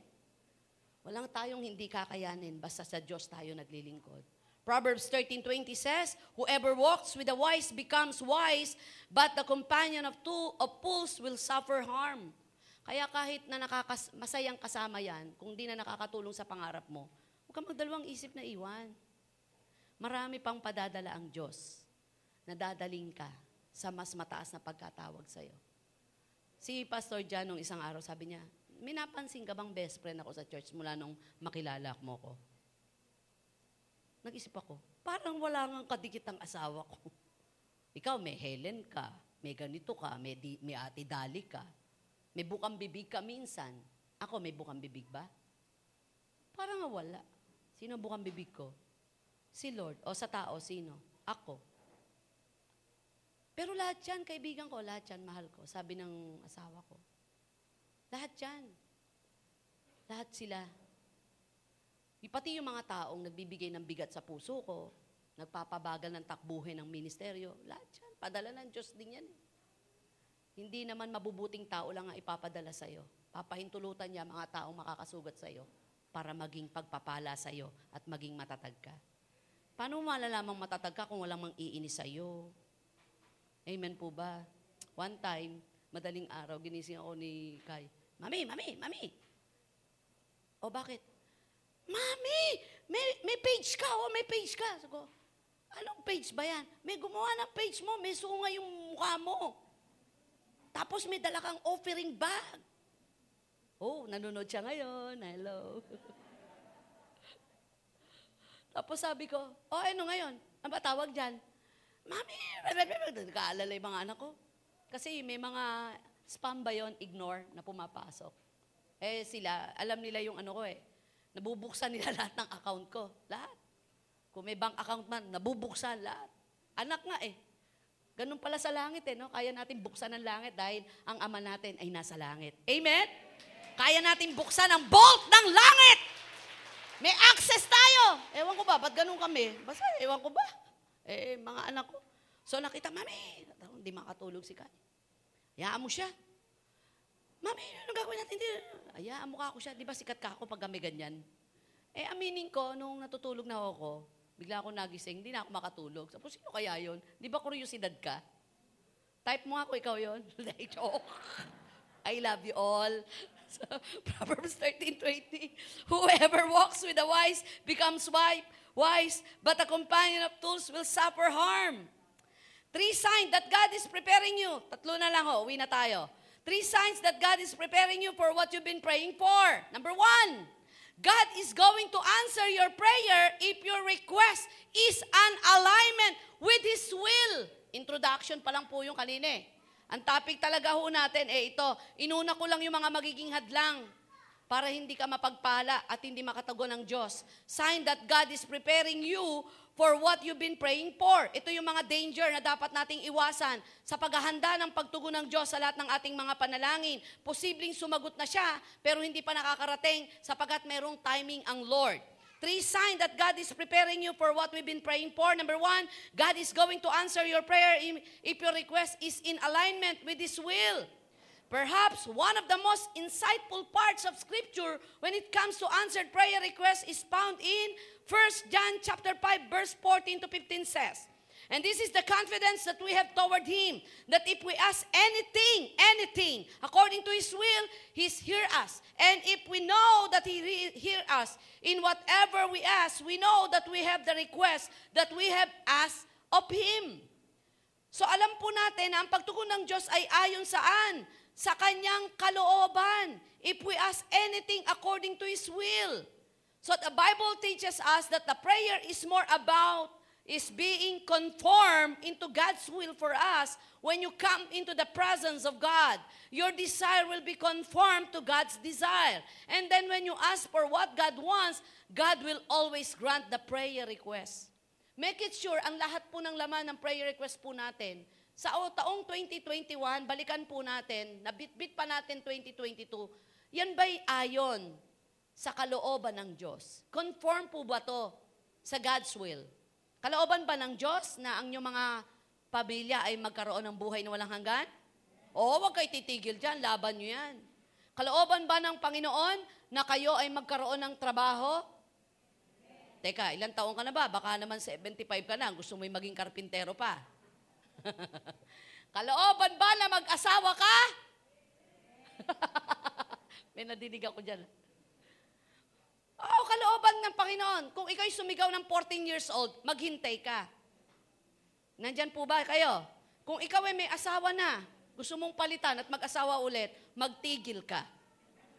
Walang tayong hindi kakayanin, basta sa Diyos tayo naglilingkod. Proverbs 13.20 says, whoever walks with the wise becomes wise, but the companion of fools will suffer harm. Kaya kahit na masayang kasama yan, kung di na nakakatulong sa pangarap mo, huwag kang magdalawang isip na iwan. Marami pang padadala ang Diyos na dadaling ka sa mas mataas na pagkatawag sa'yo. Si Pastor Jan, nung isang araw, sabi niya, may napansin ka bang best friend ako sa church mula nung makilala mo ko? Nag-isip ako, parang wala ngang kadikit ang asawa ko. Ikaw, may Helen ka, may ganito ka, may Ati Dali ka, may bukang bibig ka minsan. Ako, may bukang bibig ba? Parang wala. Sino bukang bibig ko? Si Lord. O sa tao, sino? Ako. Pero lahat yan, kaibigan ko, lahat yan, mahal ko. Sabi ng asawa ko. Lahat yan. Lahat sila. Pati yung mga taong nagbibigay ng bigat sa puso ko, nagpapabagal ng takbuhin ng ministeryo, lahat yan, padala ng Diyos din yan. Hindi naman mabubuting tao lang ang ipapadala sa'yo. Papahintulutan niya mga taong makakasugat sa'yo para maging pagpapala sa'yo at maging matatag ka. Paano malalamang matatag ka kung walang mang iinis sa'yo? Amen po ba? One time, madaling araw, ginising ako ni Kai, Mami! O bakit? Mami, may page ka, Sabi ko, anong page ba yan? May gumawa ng page mo, may sunga yung mukha mo. Tapos may dala kang offering bag. Oh, nanonood siya ngayon. Hello. Tapos sabi ko, ano ngayon? Ano ba tawag dyan? Mami, nagkaalala yung mga anak ko. Kasi may mga spam ba yun, ignore, na pumapasok. Eh sila, alam nila yung ano ko eh. Nabubuksan nila lahat ng account ko. Lahat. Kung may bank account man, nabubuksan lahat. Anak nga eh. Ganun pala sa langit eh, no? Kaya natin buksan ang langit dahil ang ama natin ay nasa langit. Amen? Kaya natin buksan ang bolt ng langit. May access tayo. Ewan ko ba, ba't ganun kami? Basta, ewan ko ba? Mga anak ko. So nakita, Mami, hindi makatulog si Kai. Hayaan mo siya. Mami, anong gagawin natin? Hayaan mo ka ako siya. Di ba sikat ka ako pag kami ganyan? Eh, aminin ko, nung natutulog na ako, bigla ako nagising, hindi na ako makatulog. Sabi ko, sino kaya yun? Di ba kuryosidad ka? Type mo ako, ikaw yun. Like, joke. I love you all. So, Proverbs 13.20, whoever walks with the wise becomes wise, but a companion of fools will suffer harm. 3 signs that God is preparing you. 3 na lang ho, uwi na tayo. 3 signs that God is preparing you for what you've been praying for. Number 1, God is going to answer your prayer if your request is an alignment with His will. Introduction pa lang po yung kanina. Ang topic talaga ho natin, ito, inuna ko lang yung mga magiging hadlang para hindi ka mapagpala at hindi makatago ng Diyos. Sign that God is preparing you for what you've been praying for. Ito yung mga danger na dapat nating iwasan sa paghahanda ng pagtugon ng Diyos sa lahat ng ating mga panalangin. Posibleng sumagot na siya, pero hindi pa nakakarating sapagat merong timing ang Lord. 3 signs that God is preparing you for what we've been praying for. Number 1, God is going to answer your prayer if your request is in alignment with His will. Perhaps one of the most insightful parts of Scripture when it comes to answered prayer requests is found in 1 John chapter 5, verse 14 to 15 says, and this is the confidence that we have toward Him, that if we ask anything, according to His will, He hears us. And if we know that He hears us, in whatever we ask, we know that we have the request that we have asked of Him. So alam po natin na ang pagtugon ng Diyos ay ayon saan? Sa Kanyang kalooban. If we ask anything according to His will. So the Bible teaches us that the prayer is more about is being conformed into God's will for us. When you come into the presence of God, your desire will be conformed to God's desire. And then when you ask for what God wants, God will always grant the prayer request. Make it sure ang lahat po ng laman ng prayer request po natin, sa taong 2021, balikan po natin, nabitbit pa natin 2022, yan ba'y ayon sa kalooban ng Diyos? Conform po ba to sa God's will? Kalooban ba ng Diyos na ang inyong mga pamilya ay magkaroon ng buhay na walang hanggan? Oo, huwag kayo titigil dyan, laban nyo yan. Kalooban ba ng Panginoon na kayo ay magkaroon ng trabaho? Teka, ilang taon ka na ba? Baka naman 75 ka na, gusto mo yung maging karpintero pa. Kalooban ba na mag-asawa ka? May nadinig ako dyan. Oo, kalooban ng Panginoon. Kung ikaw'y sumigaw ng 14 years old, maghintay ka. Nandyan po ba kayo? Kung ikaw'y may asawa na, gusto mong palitan at mag-asawa ulit, magtigil ka.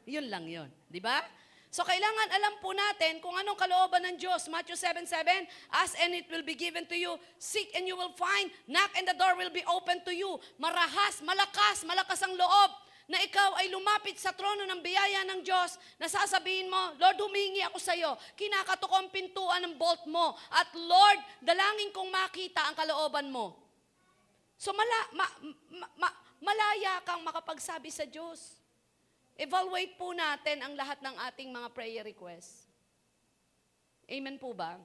Yun lang yun. Di ba? So, kailangan alam po natin kung anong kalooban ng Diyos. Matthew 7:7, ask and it will be given to you. Seek and you will find. Knock and the door will be open to you. Marahas, malakas ang loob na ikaw ay lumapit sa trono ng biyaya ng Diyos, na sasabihin mo, Lord, humingi ako sa iyo, kinakatok ang pintuan ng bolt mo, at Lord, dalangin kong makita ang kalooban mo. So malaya kang makapagsabi sa Diyos. Evaluate po natin ang lahat ng ating mga prayer requests. Amen po ba?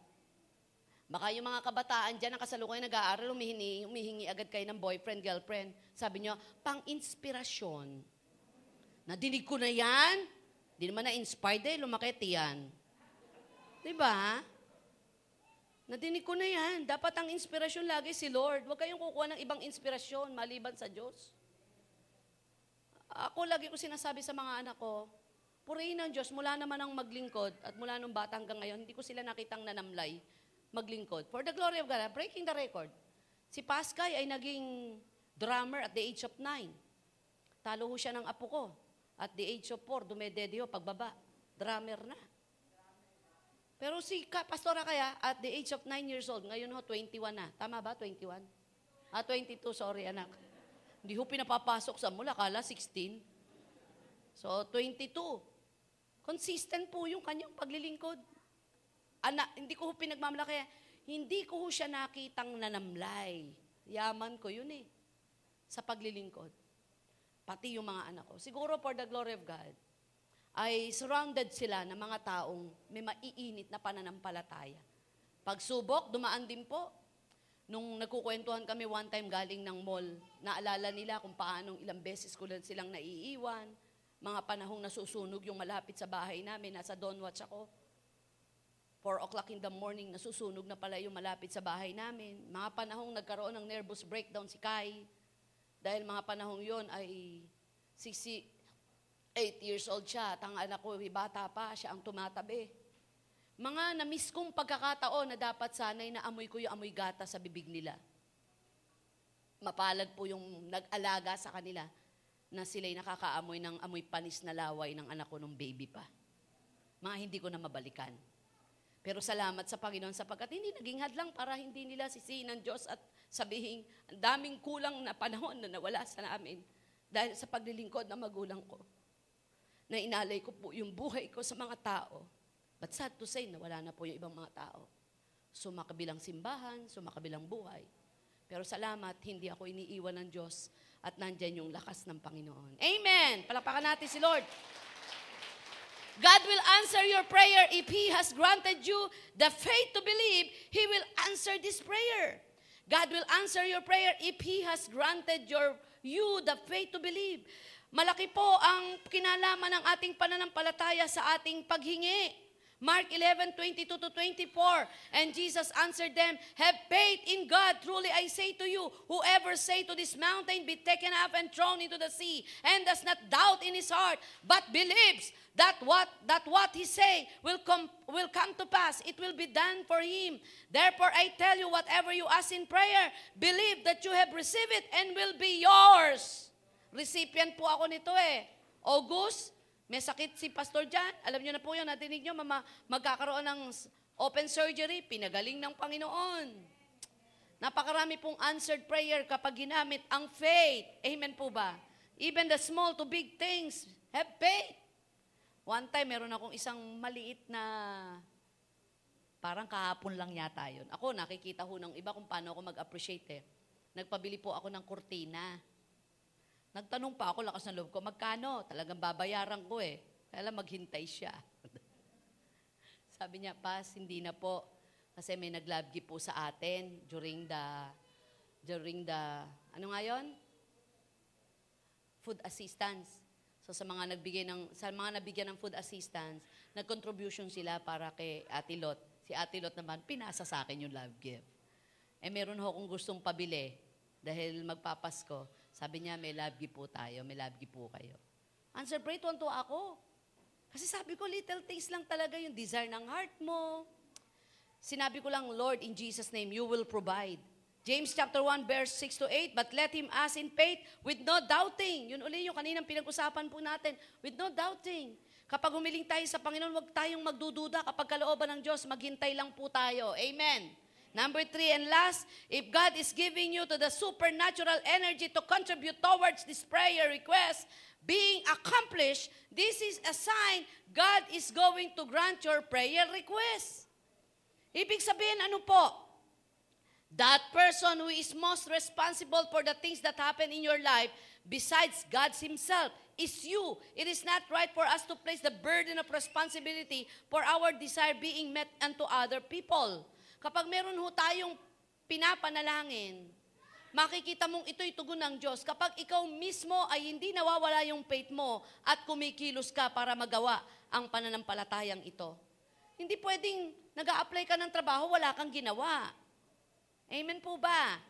Baka yung mga kabataan dyan, ang kasalukuyan nag-aaral, humihingi agad kayo ng boyfriend, girlfriend. Sabi nyo, pang-inspirasyon. Nadinig ko na yan. Hindi naman na-inspired eh, lumakit yan. Diba? Nadinig ko na yan. Dapat ang inspirasyon lagi si Lord. Huwag kayong kukuha ng ibang inspirasyon maliban sa Diyos. Ako lagi ko sinasabi sa mga anak ko, purihin ang Diyos, mula naman ang maglingkod at mula nung bata hanggang ngayon, hindi ko sila nakitang nanamlay maglingkod. For the glory of God, breaking the record. Si Pascal ay naging drummer at the age of 9. Talo ho siya ng apo ko. At the age of 4, dumedede ho, pagbaba. Drummer na. Pero si Pastora kaya, at the age of 9 years old, ngayon ho, 21 na. Tama ba? 21? 22, sorry anak. Hindi ho pinapapasok sa mula, kala 16. So, 22. Consistent po yung kanyang paglilingkod. Hindi ko ho pinagmamalaki. Hindi ko ho siya nakitang nanamlay. Yaman ko yun eh. Sa paglilingkod. Pati yung mga anak ko. Siguro for the glory of God, ay surrounded sila ng mga taong may maiinit na pananampalataya. Pagsubok, dumaan din po. Nung nagkukwentuhan kami one time galing ng mall, naalala nila kung paanong ilang beses ko lang silang naiiwan, mga panahong nasusunog yung malapit sa bahay namin, nasa Donwats ako. 4 o'clock in the morning, nasusunog na pala yung malapit sa bahay namin. Mga panahong nagkaroon ng nervous breakdown si Kai, dahil mga panahong yon ay 68 years old siya, at ang anak ko, bata pa, siya ang tumatabi. Mga na-miss kong pagkakataon na dapat sanay na amoy ko yung amoy gata sa bibig nila. Mapalad po yung nag-alaga sa kanila na sila'y nakakaamoy ng amoy panis na laway ng anak ko nung baby pa. Mga hindi ko na mabalikan. Pero salamat sa Panginoon sapagkat hindi naging hadlang para hindi nila sisihin ng Diyos at sabihin, ang daming kulang na panahon na nawala sa namin dahil sa paglilingkod ng magulang ko. Na inalay ko po yung buhay ko sa mga tao. But sad to say, nawala na po yung ibang mga tao. Sumakabilang simbahan, sumakabilang buhay. Pero salamat, hindi ako iniiwan ng Diyos at nandyan yung lakas ng Panginoon. Amen! Palakpakan natin si Lord. God will answer your prayer if He has granted you the faith to believe, He will answer this prayer. God will answer your prayer if He has granted you the faith to believe. Malaki po ang kinalaman ng ating pananampalataya sa ating paghingi. Mark 11:22-24, and Jesus answered them, "Have faith in God. Truly I say to you, whoever say to this mountain, be taken up and thrown into the sea, and does not doubt in his heart, but believes that what he say will come to pass, it will be done for him. Therefore I tell you, whatever you ask in prayer, believe that you have received it and will be yours." Recipient po ako nito August. May sakit si Pastor Jan. Alam niyo na po yun, natinig niyo, magkakaroon ng open surgery, pinagaling ng Panginoon. Napakarami pong answered prayer kapag ginamit ang faith. Amen po ba? Even the small to big things, have faith. One time, meron akong isang maliit na, parang kahapon lang yata yun. Ako, nakikita ho ng iba kung paano ako mag-appreciate Nagpabili po ako ng kurtina. Nagtanong pa ako, lakas ng loob ko, magkano? Talagang babayaran ko Kaya lang maghintay siya. Sabi niya, "Pas, hindi na po. Kasi may naglabgi po sa atin during the, ano nga yun? Food assistance." So sa mga nabigyan ng food assistance, nag-contribution sila para kay Ati Lot. Si Ati Lot naman, pinasa sa akin yung love gift. Meron ho akong gustong pabili dahil magpapasko. Sabi niya, "May labgi po tayo, may labgi po kayo." Answer prayer, tuwan-tuwa ako. Kasi sabi ko, little things lang talaga yung desire ng heart mo. Sinabi ko lang, "Lord, in Jesus' name, you will provide." James chapter 1:6-8, "But let him ask in faith with no doubting." Yun uli yung kaninang pinag-usapan po natin, with no doubting. Kapag humiling tayo sa Panginoon, huwag tayong magdududa. Kapag kalooban ng Diyos, maghintay lang po tayo. Amen. Number 3 and last, if God is giving you to the supernatural energy to contribute towards this prayer request being accomplished, this is a sign God is going to grant your prayer request. Ibig sabihin, ano po? That person who is most responsible for the things that happen in your life, besides God Himself, is you. It is not right for us to place the burden of responsibility for our desire being met unto other people. Kapag meron ho tayong pinapanalangin, makikita mong ito'y tugon ng Diyos. Kapag ikaw mismo ay hindi nawawala yung faith mo at kumikilos ka para magawa ang pananampalatayang ito. Hindi pwedeng nag-a-apply ka ng trabaho, wala kang ginawa. Amen po ba?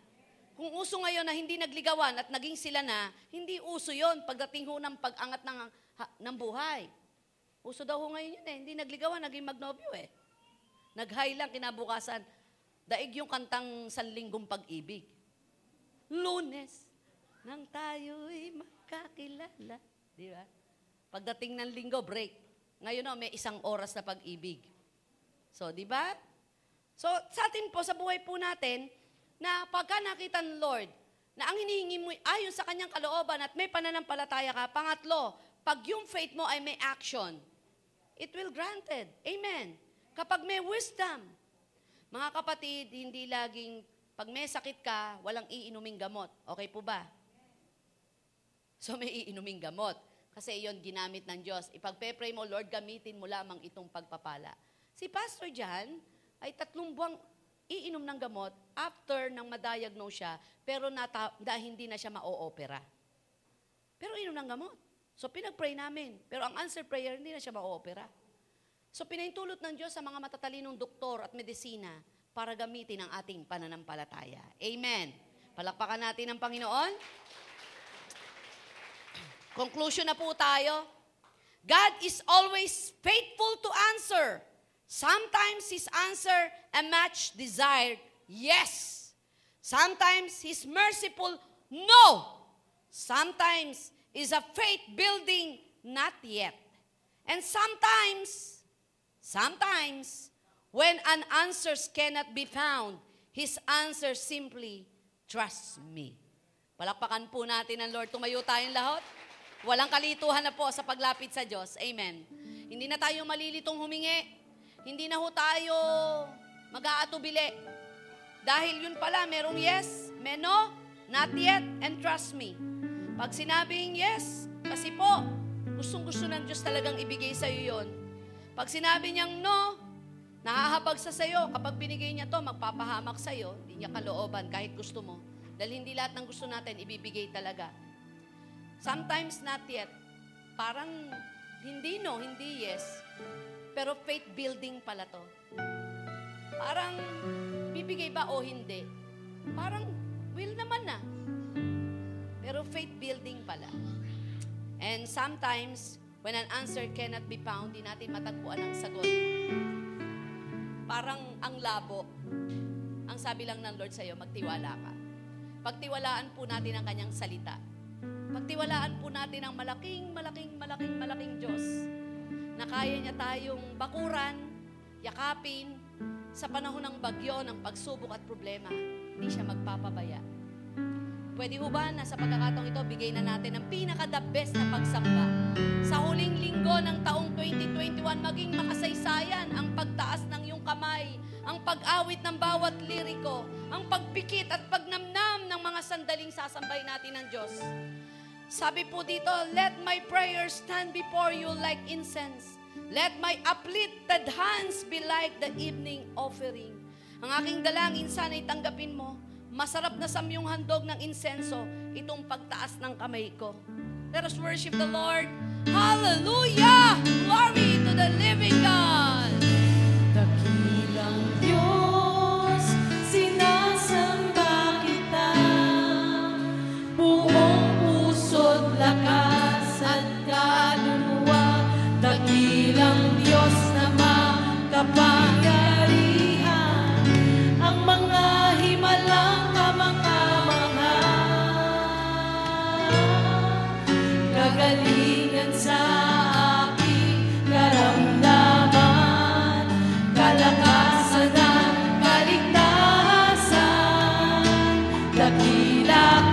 Kung uso ngayon na hindi nagligawan at naging sila na, hindi uso yon pagdating ho ng pag-angat ng buhay. Uso daw ho ngayon yun hindi nagligawan, naging magnobyo Nag-high lang kinabukasan, daig yung kantang sanlinggong pag-ibig. Lunes, nang tayo'y magkakilala. Di ba? Pagdating ng linggo, break. Ngayon may isang oras na pag-ibig. So, di ba? So, sa atin po, sa buhay po natin, na pagka nakita ng Lord, na ang hinihingi mo ayon sa kanyang kalooban at may pananampalataya ka, pangatlo, pag yung faith mo ay may action, it will granted. Amen. Kapag may wisdom, mga kapatid, hindi laging pag may sakit ka, walang iinuming gamot. Okay po ba? So may iinuming gamot. Kasi iyon ginamit ng Diyos. Ipagpe-pray mo, "Lord, gamitin mo lamang itong pagpapala." Si Pastor Jan ay 3 buwang iinom ng gamot after nang ma-diagnose siya, pero dahil hindi na siya ma-oopera. Pero iinom ng gamot. So pinag-pray namin, pero ang answer prayer, hindi na siya ma-oopera. So pinaintulot ng Diyos sa mga matatalinong doktor at medisina para gamitin ang ating pananampalataya. Amen. Palakpakan natin ang Panginoon. Conclusion na po tayo. God is always faithful to answer. Sometimes His answer a match desired, yes. Sometimes His merciful, no. Sometimes is a faith building, not yet. And sometimes, when an answer cannot be found, His answer simply, trust me. Palakpakan po natin ang Lord. Tumayo tayong lahat. Walang kalituhan na po sa paglapit sa Diyos. Amen. Hindi na tayo malilitong humingi. Hindi na ho tayo mag-aatubili. Dahil yun pala, merong yes, may no, not yet, and trust me. Pag sinabing yes, kasi po, gustong-gusto ng Diyos talagang ibigay sa'yo yun. Pag sinabi niyang no, nahahapag sa sa'yo. Kapag binigay niya to, magpapahamak sa'yo. Hindi niya kalooban kahit gusto mo. Dahil hindi lahat ng gusto natin ibibigay talaga. Sometimes not yet. Parang hindi no, hindi yes. Pero faith building pala to. Parang, bibigay ba o hindi? Parang, will naman na. Pero faith building pala. And sometimes, when an answer cannot be found, di natin matagpuan ang sagot. Parang ang labo. Ang sabi lang ng Lord sa'yo, magtiwala ka. Pagtiwalaan po natin ang kanyang salita. Pagtiwalaan po natin ang malaking Diyos. Na kaya niya tayong bakuran, yakapin, sa panahon ng bagyo, ng pagsubok at problema, hindi siya magpapabaya. Pwede ho ba na sa pagkakataong ito, bigay na natin ang pinaka-the best na pagsamba. Sa huling linggo ng taong 2021, maging makasaysayan ang pagtaas ng iyong kamay, ang pag-awit ng bawat liriko, ang pagpikit at pagnamnam ng mga sandaling sasambay natin ng Diyos. Sabi po dito, let my prayers stand before you like incense. Let my uplifted hands be like the evening offering. Ang aking dalangin, sana'y tanggapin mo. Masarap na samyong handog ng insenso, itong pagtaas ng kamay ko. Let us worship the Lord. Hallelujah! Glory to the living God! Dakilang Diyos, sinasamba kita. Buong pusod, lakas at kaluluwa, dakilang Diyos na makapangyarihan, ang mga himalang kamangha, kagalingan sa aking karamdaman, kalakasan at kaligtasan, dakilang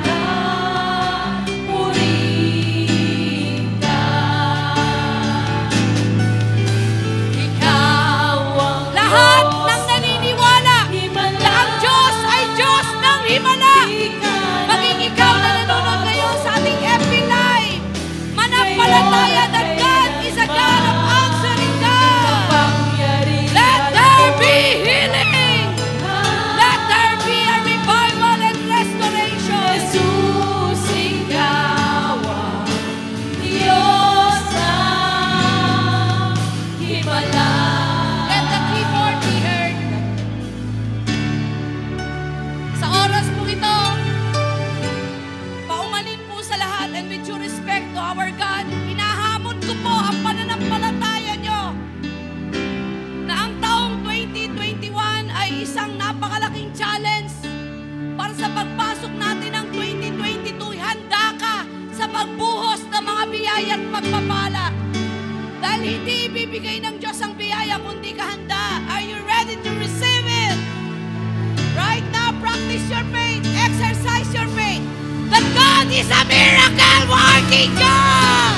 at pagpapala. Dahil hindi ibibigay ng Diyos ang biyaya kung di ka handa. Are you ready to receive it? Right now, practice your faith. Exercise your faith. That God is a miracle working God!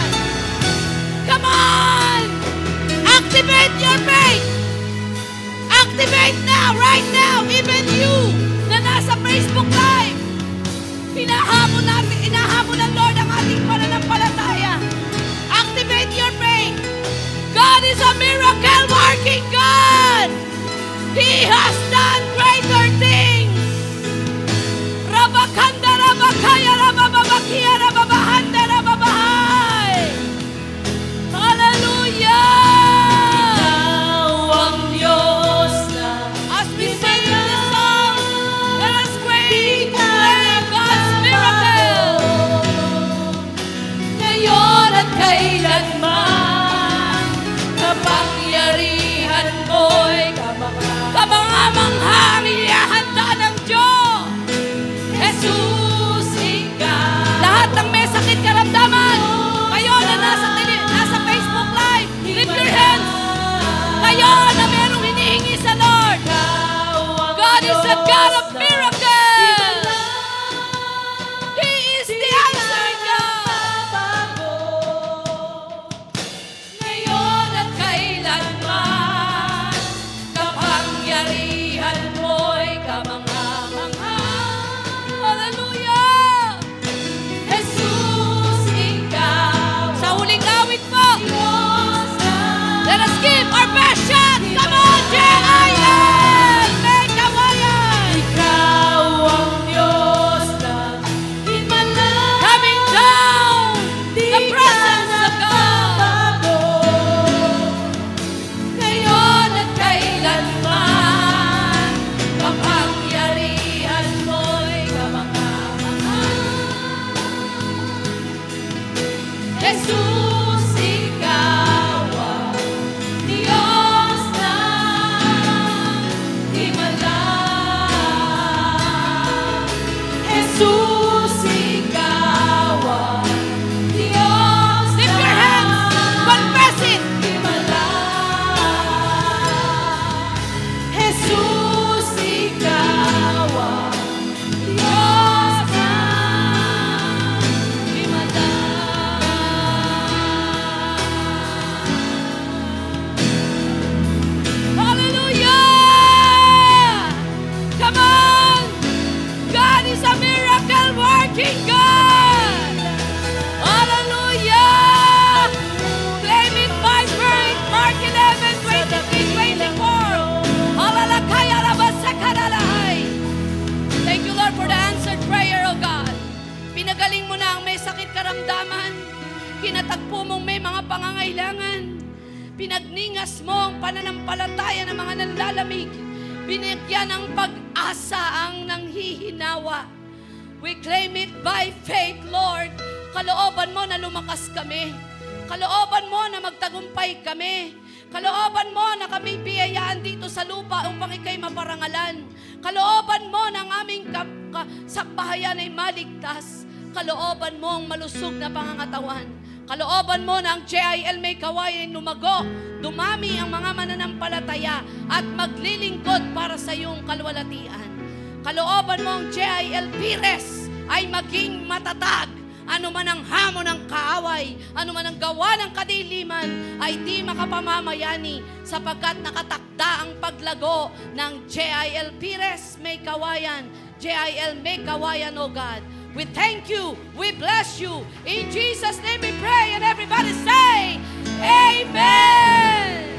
Come on! Activate your faith! Activate now, right now, even you na nasa Facebook Live. Inahamon ng Lord ang ating pananampalataya. Activate your faith. God is a miracle working God. He has done greater things. Rabakanda rabakaya rabababakia rababahanda rababahay. Hallelujah! Kalooban mo ang malusog na pangangatawan. Kalooban mo na ang JIL may kawayan lumago, dumami ang mga mananampalataya at maglilingkod para sa iyong kalwalatian. Kalooban mo ang JIL Pires ay maging matatag. Ano man ang hamon ng kaaway, ano man ang gawa ng kadiliman, ay di makapamamayani sapagkat nakatakda ang paglago ng JIL Pires may kawayan. JIL may kawayan, O God. We thank you. We bless you. In Jesus' name we pray. And everybody say, Amen.